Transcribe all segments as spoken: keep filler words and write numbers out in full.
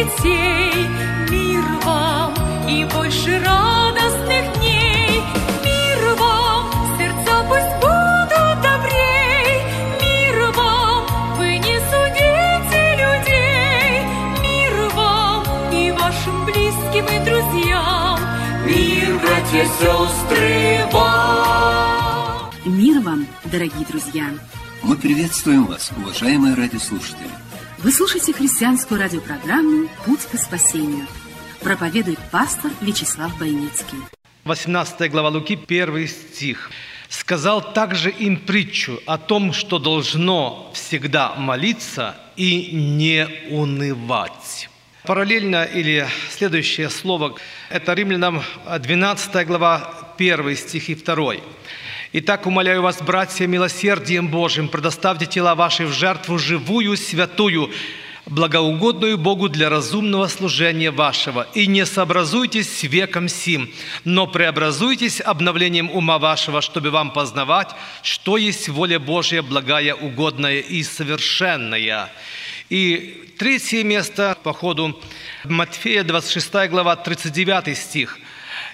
детей. Мир вам и больше радостных дней. Мир вам, сердца пусть будут добрей. Мир вам, вы не судите людей. Мир вам и вашим близким и друзьям. Мир, братья, сестры, вам. Мир вам, дорогие друзья. Мы приветствуем вас, уважаемые радиослушатели. Вы слушаете христианскую радиопрограмму «Путь к спасению». Проповедует пастор Вячеслав Бойницкий. восемнадцатая глава Луки, первый стих. «Сказал также им притчу о том, что должно всегда молиться и не унывать». Параллельно или следующее слово – это Римлянам двенадцатая глава, первый стих и второй. «Итак, умоляю вас, братья, милосердием Божьим, предоставьте тела ваши в жертву живую, святую, благоугодную Богу для разумного служения вашего. И не сообразуйтесь с веком сим, но преобразуйтесь обновлением ума вашего, чтобы вам познавать, что есть воля Божья, благая, угодная и совершенная». И третье место по ходу Матфея, двадцать шестая глава, тридцать девятый стих.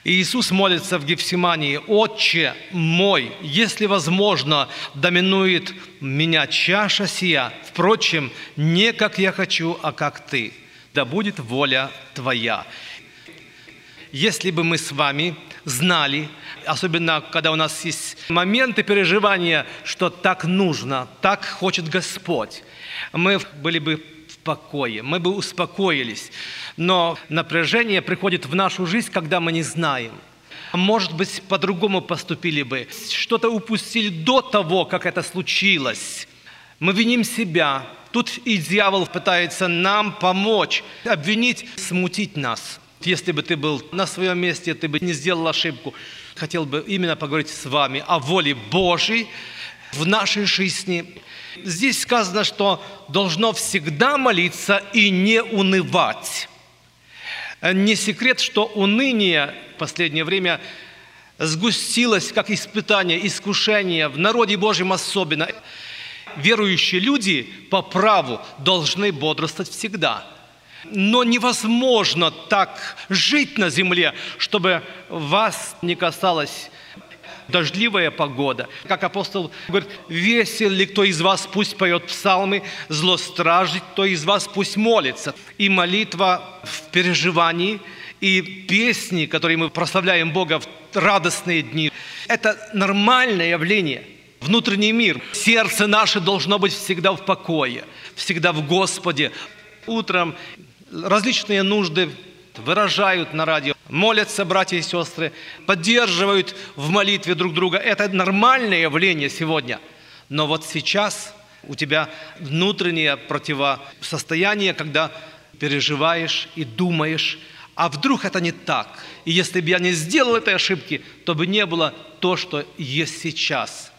И Иисус молится в Гефсимании: «Отче мой, если возможно, да минует меня чаша сия, впрочем, не как я хочу, а как ты, да будет воля твоя». Если бы мы с вами знали, особенно когда у нас есть моменты переживания, что так нужно, так хочет Господь, мы были бы покое, мы бы успокоились. Но напряжение приходит в нашу жизнь, когда мы не знаем. Может быть, по-другому поступили бы, что-то упустили до того, как это случилось. Мы виним себя. Тут и дьявол пытается нам помочь, обвинить, смутить нас. Если бы ты был на своем месте, ты бы не сделал ошибку. Хотел бы именно поговорить с вами о воле Божьей в нашей жизни. Здесь сказано, что должно всегда молиться и не унывать. Не секрет, что уныние в последнее время сгустилось, как испытание, искушение, в народе Божьем особенно. Верующие люди по праву должны бодрствовать всегда. Но невозможно так жить на земле, чтобы вас не касалось дождливая погода. Как апостол говорит: «Весел ли кто из вас, пусть поет псалмы, злостражит кто из вас, пусть молится». И молитва в переживании, и песни, которые мы прославляем Бога в радостные дни, это нормальное явление, внутренний мир. Сердце наше должно быть всегда в покое, всегда в Господе. Утром различные нужды выражают на радио, молятся братья и сестры, поддерживают в молитве друг друга. Это нормальное явление сегодня. Но вот сейчас у тебя внутреннее противостояние, когда переживаешь и думаешь: а вдруг это не так? И если бы я не сделал этой ошибки, то бы не было то, что есть сейчас.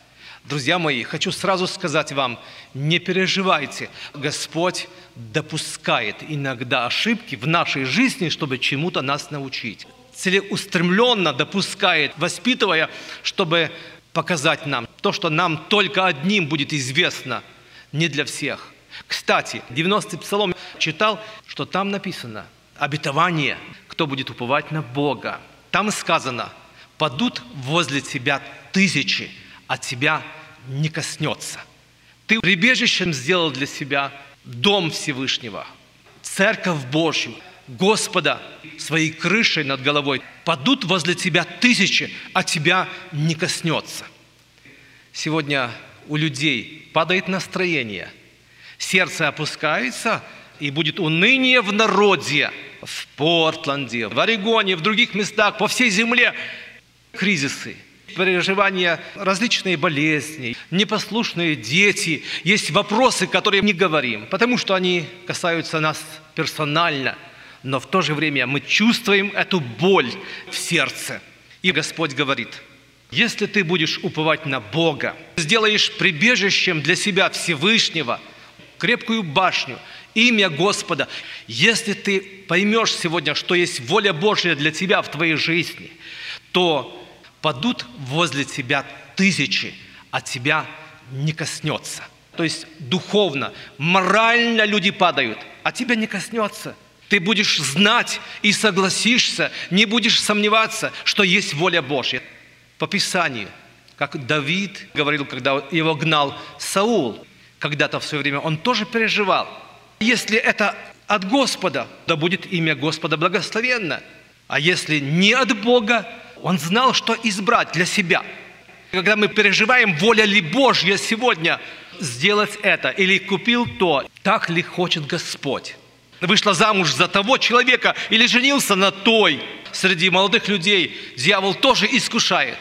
Друзья мои, хочу сразу сказать вам, не переживайте. Господь допускает иногда ошибки в нашей жизни, чтобы чему-то нас научить. Целеустремленно допускает, воспитывая, чтобы показать нам то, что нам только одним будет известно, не для всех. Кстати, девяностый псалом читал, что там написано обетование, кто будет уповать на Бога. Там сказано: «Падут возле тебя тысячи, а тебя не коснется». Ты прибежищем сделал для себя дом Всевышнего, церковь Божью, Господа своей крышей над головой. Падут возле тебя тысячи, а тебя не коснется. Сегодня у людей падает настроение, сердце опускается, и будет уныние в народе, в Портленде, в Орегоне, в других местах, по всей земле. Кризисы, переживания, различные болезни, непослушные дети. Есть вопросы, которые не говорим, потому что они касаются нас персонально, но в то же время мы чувствуем эту боль в сердце. И Господь говорит: если ты будешь уповать на Бога, сделаешь прибежищем для себя Всевышнего, крепкую башню, имя Господа, если ты поймешь сегодня, что есть воля Божья для тебя в твоей жизни, то падут возле тебя тысячи, а тебя не коснется. То есть духовно, морально люди падают, а тебя не коснется. Ты будешь знать и согласишься, не будешь сомневаться, что есть воля Божья. По Писанию, как Давид говорил, когда его гнал Саул, когда-то в свое время он тоже переживал. Если это от Господа, да будет имя Господа благословенно. А если не от Бога, он знал, что избрать для себя. Когда мы переживаем, воля ли Божья сегодня сделать это, или купил то, так ли хочет Господь. Вышла замуж за того человека или женился на той. Среди молодых людей дьявол тоже искушает.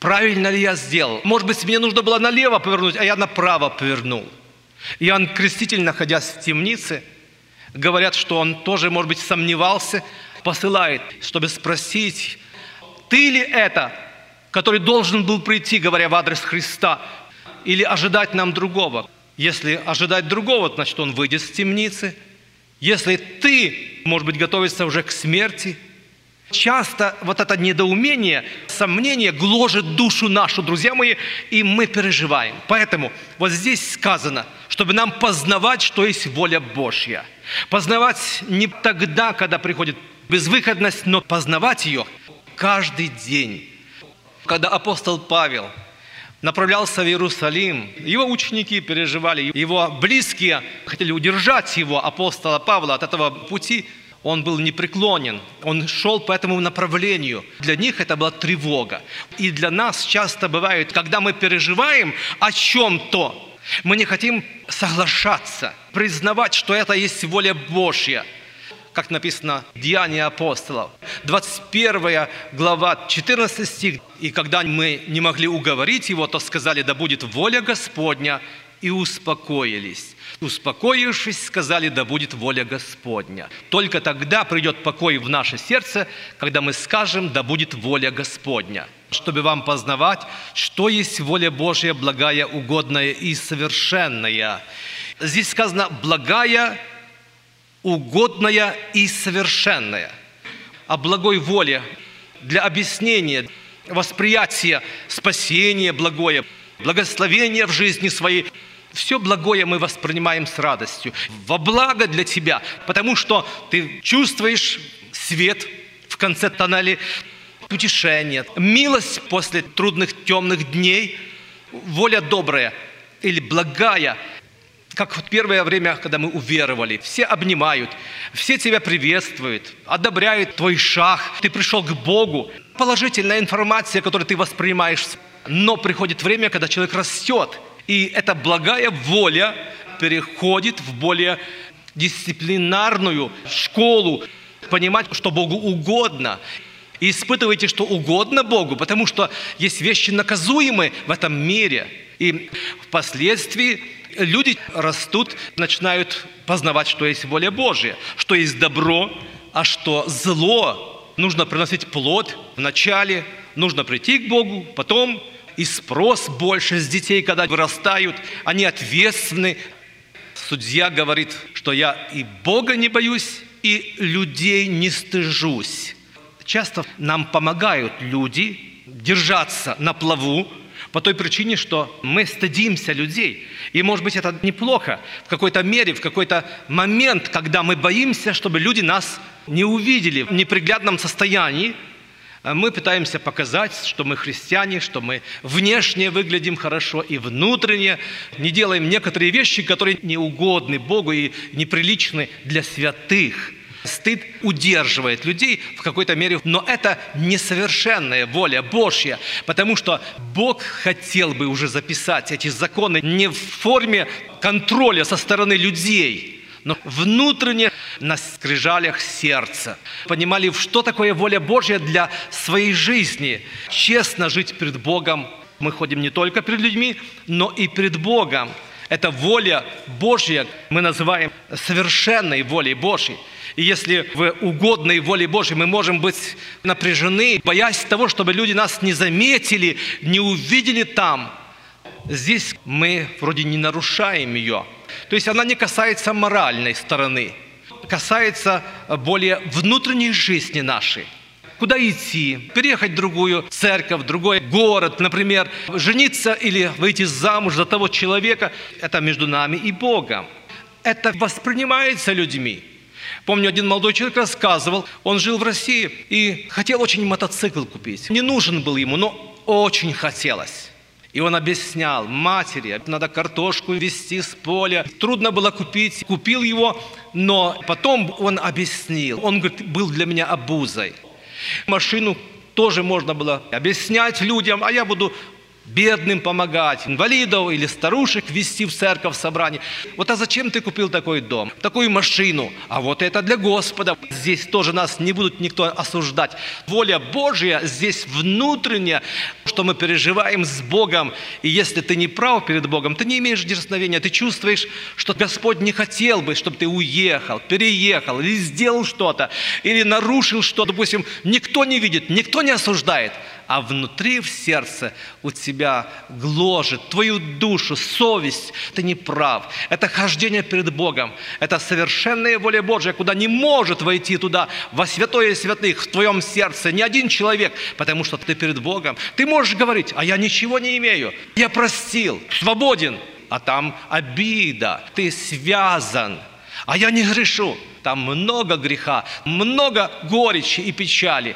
Правильно ли я сделал? Может быть, мне нужно было налево повернуть, а я направо повернул. Иоанн Креститель, находясь в темнице, говорят, что он тоже, может быть, сомневался, посылает, чтобы спросить, ты ли это, который должен был прийти, говоря в адрес Христа, или ожидать нам другого? Если ожидать другого, значит, он выйдет из темницы. Если ты, может быть, готовишься уже к смерти, часто вот это недоумение, сомнение гложет душу нашу, друзья мои, и мы переживаем. Поэтому вот здесь сказано, чтобы нам познавать, что есть воля Божья. Познавать не тогда, когда приходит безвыходность, но познавать ее каждый день. Когда апостол Павел направлялся в Иерусалим, его ученики переживали, его близкие хотели удержать его, апостола Павла, от этого пути. Он был непреклонен, он шел по этому направлению. Для них это была тревога. И для нас часто бывает, когда мы переживаем о чем-то, мы не хотим соглашаться, признавать, что это есть воля Божья. Как написано в Деянии апостолов, двадцать первая глава, четырнадцатый стих. «И когда мы не могли уговорить его, то сказали, да будет воля Господня, и успокоились». Успокоившись, сказали, да будет воля Господня. Только тогда придет покой в наше сердце, когда мы скажем, да будет воля Господня. Чтобы вам познавать, что есть воля Божья, благая, угодная и совершенная. Здесь сказано «благая, угодная и совершенная». О благой воле для объяснения, восприятия, спасения благое, благословения в жизни своей. Все благое мы воспринимаем с радостью. Во благо для тебя, потому что ты чувствуешь свет в конце тоннеля, утешение, милость после трудных темных дней, воля добрая или благая. Как в первое время, когда мы уверовали, все обнимают, все тебя приветствуют, одобряют твой шаг, ты пришел к Богу. Положительная информация, которую ты воспринимаешь. Но приходит время, когда человек растет, и эта благая воля переходит в более дисциплинарную школу. Понимать, что Богу угодно. И испытывайте, что угодно Богу, потому что есть вещи наказуемые в этом мире. И впоследствии люди растут, начинают познавать, что есть воля Божья, что есть добро, а что зло. Нужно приносить плод вначале, нужно прийти к Богу, потом... И спрос больше с детей, когда вырастают, они ответственны. Судья говорит, что я и Бога не боюсь, и людей не стыжусь. Часто нам помогают люди держаться на плаву по той причине, что мы стыдимся людей. И, может быть, это неплохо в какой-то мере, в какой-то момент, когда мы боимся, чтобы люди нас не увидели в неприглядном состоянии. Мы пытаемся показать, что мы христиане, что мы внешне выглядим хорошо и внутренне. Не делаем некоторые вещи, которые неугодны Богу и неприличны для святых. Стыд удерживает людей в какой-то мере, но это несовершенная воля Божья, потому что Бог хотел бы уже записать эти законы не в форме контроля со стороны людей, но внутренне на скрижалях сердца. Понимали, что такое воля Божья для своей жизни. Честно жить перед Богом. Мы ходим не только перед людьми, но и перед Богом. Это воля Божья, мы называем совершенной волей Божьей. И если в угодной воле Божьей мы можем быть напряжены, боясь того, чтобы люди нас не заметили, не увидели там, здесь мы вроде не нарушаем ее. То есть она не касается моральной стороны, касается более внутренней жизни нашей. Куда идти? Переехать в другую церковь, в другой город, например. Жениться или выйти замуж за того человека. Это между нами и Богом. Это воспринимается людьми. Помню, один молодой человек рассказывал, он жил в России и хотел очень мотоцикл купить. Не нужен был ему, но очень хотелось. И он объяснял матери, надо картошку везти с поля. Трудно было купить. Купил его, но потом он объяснил. Он, говорит, был для меня обузой. Машину тоже можно было объяснять людям, а я буду бедным помогать, инвалидов или старушек везти в церковь, в собрание. Вот а зачем ты купил такой дом, такую машину? А вот это для Господа. Здесь тоже нас не будут никто осуждать. Воля Божья здесь внутренняя, что мы переживаем с Богом. И если ты не прав перед Богом, ты не имеешь дерзновения, ты чувствуешь, что Господь не хотел бы, чтобы ты уехал, переехал, или сделал что-то, или нарушил что-то. Допустим, никто не видит, никто не осуждает. А внутри, в сердце, у тебя гложет твою душу, совесть. Ты не прав. Это хождение перед Богом. Это совершенная воля Божья, куда не может войти туда, во святое святых, в твоем сердце. Ни один человек, потому что ты перед Богом. Ты можешь говорить, а я ничего не имею. Я простил, свободен. А там обида. Ты связан. А я не грешу. Там много греха, много горечи и печали.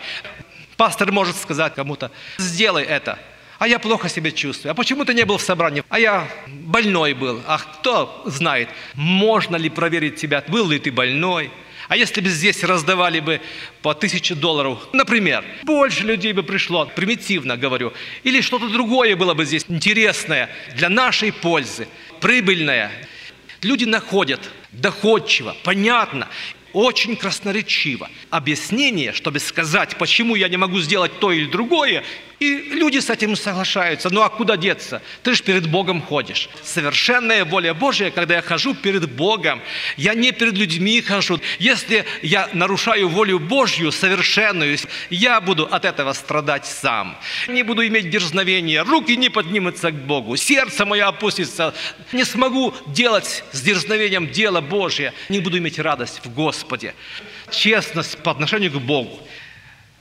Пастор может сказать кому-то, сделай это, а я плохо себя чувствую, а почему ты не был в собрании, а я больной был, а кто знает, можно ли проверить тебя, был ли ты больной, а если бы здесь раздавали бы по тысяче долларов, например, больше людей бы пришло, примитивно говорю, или что-то другое было бы здесь интересное, для нашей пользы, прибыльное. Люди находят доходчиво, понятно, очень красноречиво объяснение, чтобы сказать, почему я не могу сделать то или другое, и люди с этим соглашаются. Ну а куда деться? Ты же перед Богом ходишь. Совершенная воля Божья, когда я хожу перед Богом, я не перед людьми хожу. Если я нарушаю волю Божью совершенную, я буду от этого страдать сам. Не буду иметь дерзновения, руки не поднимутся к Богу, сердце мое опустится. Не смогу делать с дерзновением дело Божье, не буду иметь радость в Господе. Господи, честность по отношению к Богу.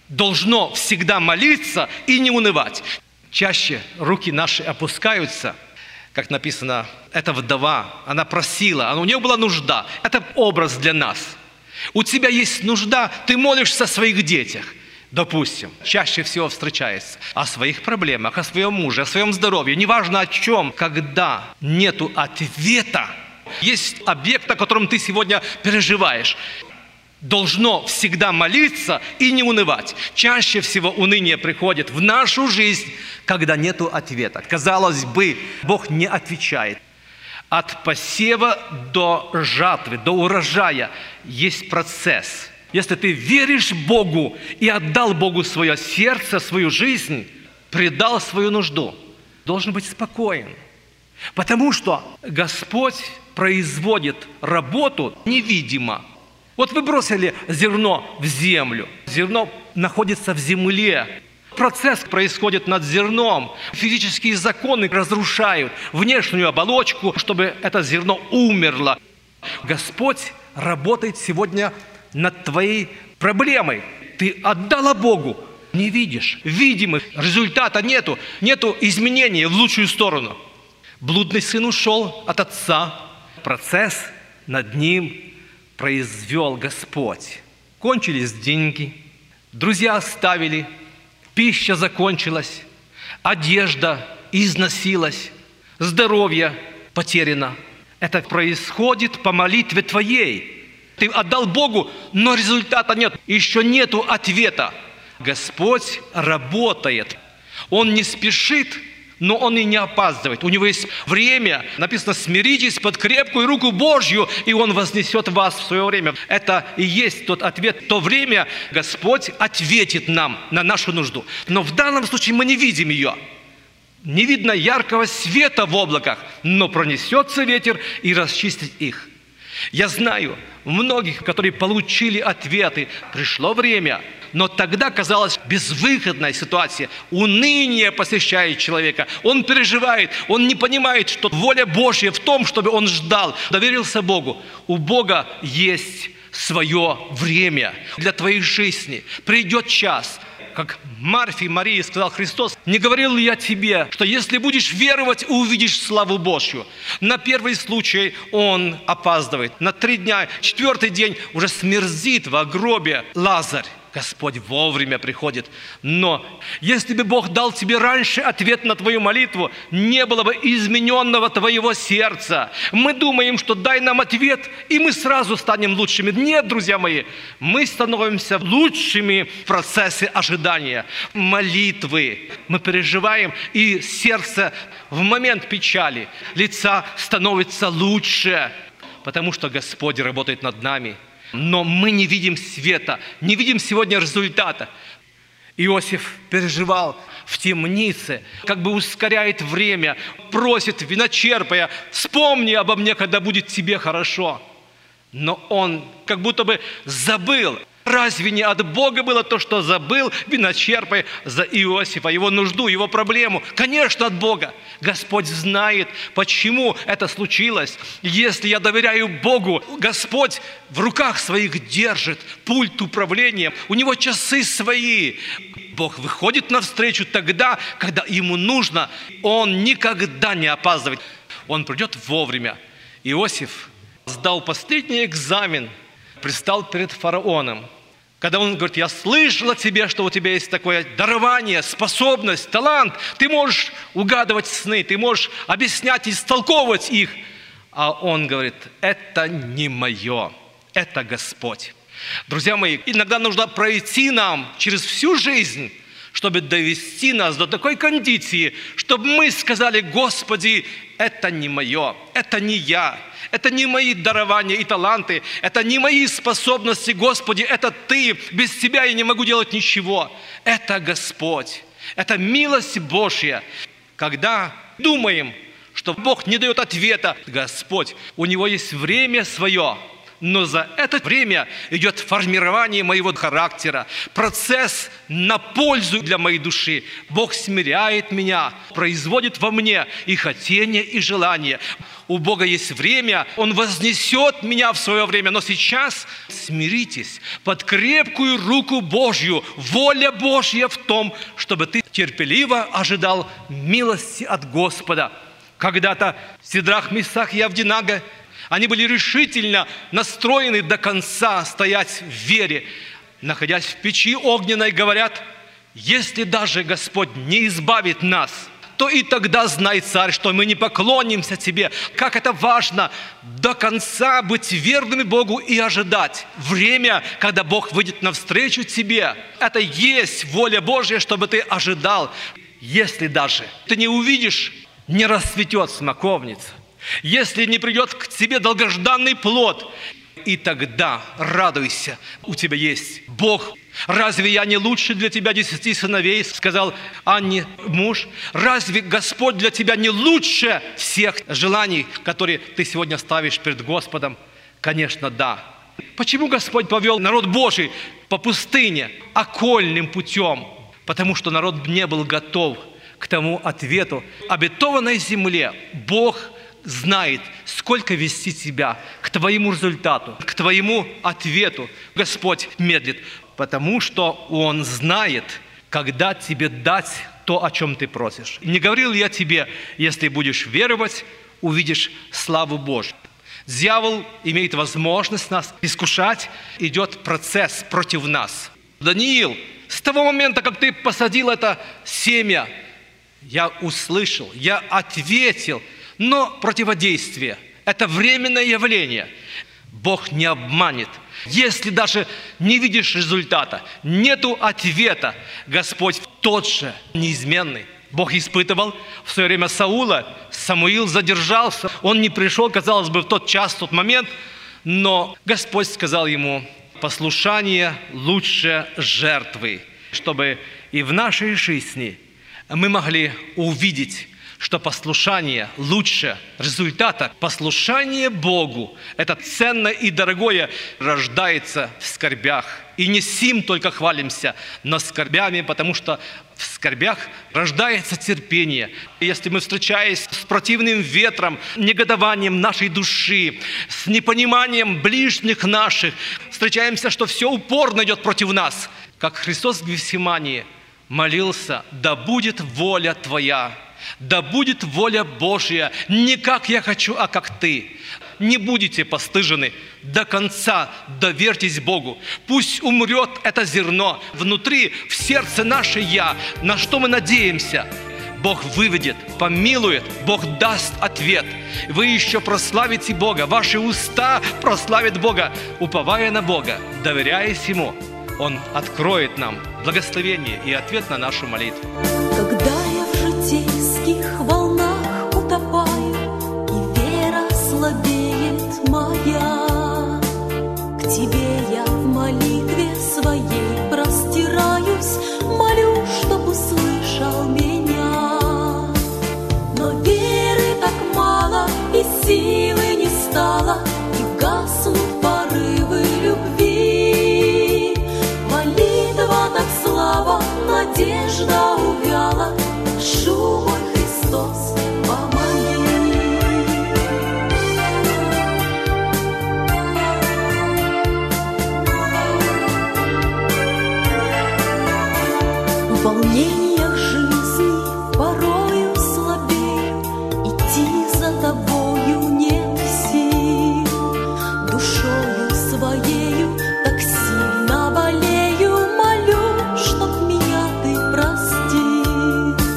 Должно всегда молиться и не унывать. Чаще руки наши опускаются, как написано, эта вдова, она просила, у нее была нужда. Это образ для нас. У тебя есть нужда, ты молишься о своих детях. Допустим, чаще всего встречается о своих проблемах, о своем муже, о своем здоровье. Неважно о чем, когда нету ответа, есть объект, о котором ты сегодня переживаешь. Должно всегда молиться и не унывать. Чаще всего уныние приходит в нашу жизнь, когда нет ответа. Казалось бы, Бог не отвечает. От посева до жатвы, до урожая есть процесс. Если ты веришь Богу и отдал Богу свое сердце, свою жизнь, предал свою нужду, должен быть спокоен. Потому что Господь производит работу невидимо. Вот вы бросили зерно в землю. Зерно находится в земле. Процесс происходит над зерном. Физические законы разрушают внешнюю оболочку, чтобы это зерно умерло. Господь работает сегодня над твоей проблемой. Ты отдала Богу. Не видишь. Видимых. Результата нету. Нету изменений в лучшую сторону. Блудный сын ушел от отца. Процесс над ним произвел Господь. Кончились деньги, друзья оставили, пища закончилась, одежда износилась, здоровье потеряно. Это происходит по молитве твоей. Ты отдал Богу, но результата нет, еще нету ответа. Господь работает, Он не спешит, но он и не опаздывает. У него есть время. Написано, смиритесь под крепкую руку Божью, и он вознесет вас в свое время. Это и есть тот ответ. В то время Господь ответит нам на нашу нужду. Но в данном случае мы не видим ее. Не видно яркого света в облаках, но пронесется ветер и расчистит их. Я знаю многих, которые получили ответы. Пришло время. Но тогда казалась безвыходная ситуация. Уныние посещает человека. Он переживает, он не понимает, что воля Божья в том, чтобы он ждал, доверился Богу. У Бога есть свое время для твоей жизни. Придет час, как Марфе и Марии сказал Христос: «Не говорил ли я тебе, что если будешь веровать, увидишь славу Божью?» На первый случай он опаздывает. На три дня, четвертый день уже смерзит в гробе Лазарь. Господь вовремя приходит. Но если бы Бог дал тебе раньше ответ на твою молитву, не было бы измененного твоего сердца. Мы думаем, что дай нам ответ, и мы сразу станем лучшими. Нет, друзья мои, мы становимся лучшими в процессе ожидания, молитвы. Мы переживаем, и сердце в момент печали лица становится лучше, потому что Господь работает над нами. Но мы не видим света, не видим сегодня результата. Иосиф переживал в темнице, как бы ускоряет время, просит, виночерпая: «Вспомни обо мне, когда будет тебе хорошо». Но он как будто бы забыл. Разве не от Бога было то, что забыл виночерпая за Иосифа, его нужду, его проблему? Конечно, от Бога. Господь знает, почему это случилось. Если я доверяю Богу, Господь в руках своих держит пульт управления, у него часы свои. Бог выходит навстречу тогда, когда ему нужно. Он никогда не опаздывает. Он придет вовремя. Иосиф сдал последний экзамен, предстал перед фараоном. Когда он говорит: «Я слышал о тебе, что у тебя есть такое дарование, способность, талант. Ты можешь угадывать сны, ты можешь объяснять и истолковывать их». А он говорит: «Это не мое, это Господь». Друзья мои, иногда нужно пройти нам через всю жизнь, чтобы довести нас до такой кондиции, чтобы мы сказали: «Господи, это не мое, это не я, это не мои дарования и таланты, это не мои способности, Господи, это Ты, без Тебя я не могу делать ничего, это Господь, это милость Божья». Когда думаем, что Бог не дает ответа, Господь, у Него есть время свое, но за это время идет формирование моего характера, процесс на пользу для моей души. Бог смиряет меня, производит во мне и хотение, и желание. У Бога есть время, Он вознесет меня в свое время. Но сейчас смиритесь под крепкую руку Божью. Воля Божья в том, чтобы ты терпеливо ожидал милости от Господа. Когда-то Седрах, Мисах и Авденаго, они были решительно настроены до конца стоять в вере. Находясь в печи огненной, говорят: «Если даже Господь не избавит нас, то и тогда знай, царь, что мы не поклонимся тебе». Как это важно до конца быть верными Богу и ожидать время, когда Бог выйдет навстречу тебе. Это есть воля Божья, чтобы ты ожидал. Если даже ты не увидишь, не расцветет смоковница. Если не придет к тебе долгожданный плод, и тогда радуйся, у тебя есть Бог. «Разве я не лучше для тебя десяти сыновей?» — сказал Анне муж. «Разве Господь для тебя не лучше всех желаний, которые ты сегодня ставишь перед Господом?» Конечно, да. Почему Господь повел народ Божий по пустыне окольным путем? Потому что народ не был готов к тому ответу. Обетованной земле Бог знает, сколько вести тебя к твоему результату, к твоему ответу. Господь медлит, потому что Он знает, когда тебе дать то, о чем ты просишь. «Не говорил я тебе, если будешь веровать, увидишь славу Божью». Дьявол имеет возможность нас искушать, идет процесс против нас. Даниил, с того момента, как ты посадил это семя, я услышал, я ответил. Но противодействие – это временное явление. Бог не обманет. Если даже не видишь результата, нету ответа, Господь тот же, неизменный. Бог испытывал в свое время Саула, Самуил задержался, он не пришел, казалось бы, в тот час, в тот момент, но Господь сказал ему: «Послушание лучше жертвы», чтобы и в нашей жизни мы могли увидеть, что послушание лучше результата. Послушание Богу – это ценное и дорогое, рождается в скорбях. И не сим только хвалимся, но скорбями, потому что в скорбях рождается терпение. И если мы, встречаясь с противным ветром, негодованием нашей души, с непониманием ближних наших, встречаемся, что все упорно идет против нас, как Христос в Гефсимании молился: «Да будет воля Твоя». Да будет воля Божья, не как я хочу, а как ты. Не будете постыжены до конца, доверьтесь Богу. Пусть умрет это зерно внутри, в сердце наше «я», на что мы надеемся. Бог выведет, помилует, Бог даст ответ. Вы еще прославите Бога, ваши уста прославят Бога. Уповая на Бога, доверяясь Ему, Он откроет нам благословение и ответ на нашу молитву. Когда я в житейских волнах утопаю, и вера слабеет моя, к Тебе я в молитве своей простираюсь, молю, чтоб услышал меня. Но веры так мало, и силы не стало, и гаснут порывы любви. Молитва так слаба, надежда увяла, прошу, мой Христос, помоги. В волнениях жизни порою слабею, идти за Тобою нет сил. Душою своею так сильно болею, молю, чтоб меня Ты простил.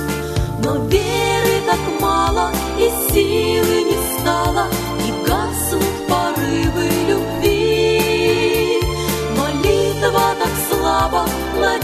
Но веры так мало, и силы не стало, и гаснут порывы любви. Молитва так слаба,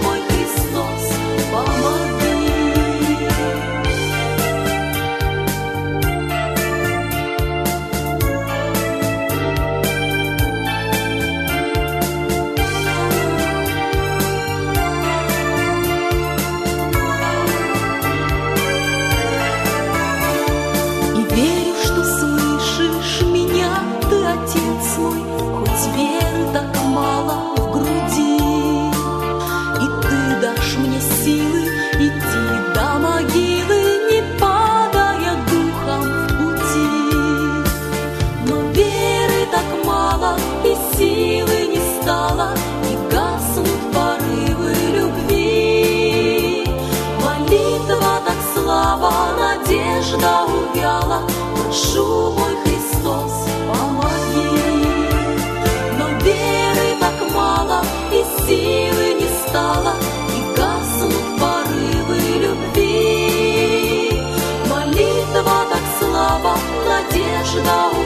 мой Христос, помоги. И верю, что слышишь меня, Ты, Отец мой, хоть веры так мало в груди, и Ты дашь мне силы идти до могилы, не падая духом в пути. Но веры так мало, и силы не стало, и гаснут порывы любви. Молитва так слаба, надежда увяла, прошу, мой Христос, помоги. И силы не стало, и гаснут порывы любви. Молитва так слаба, надежда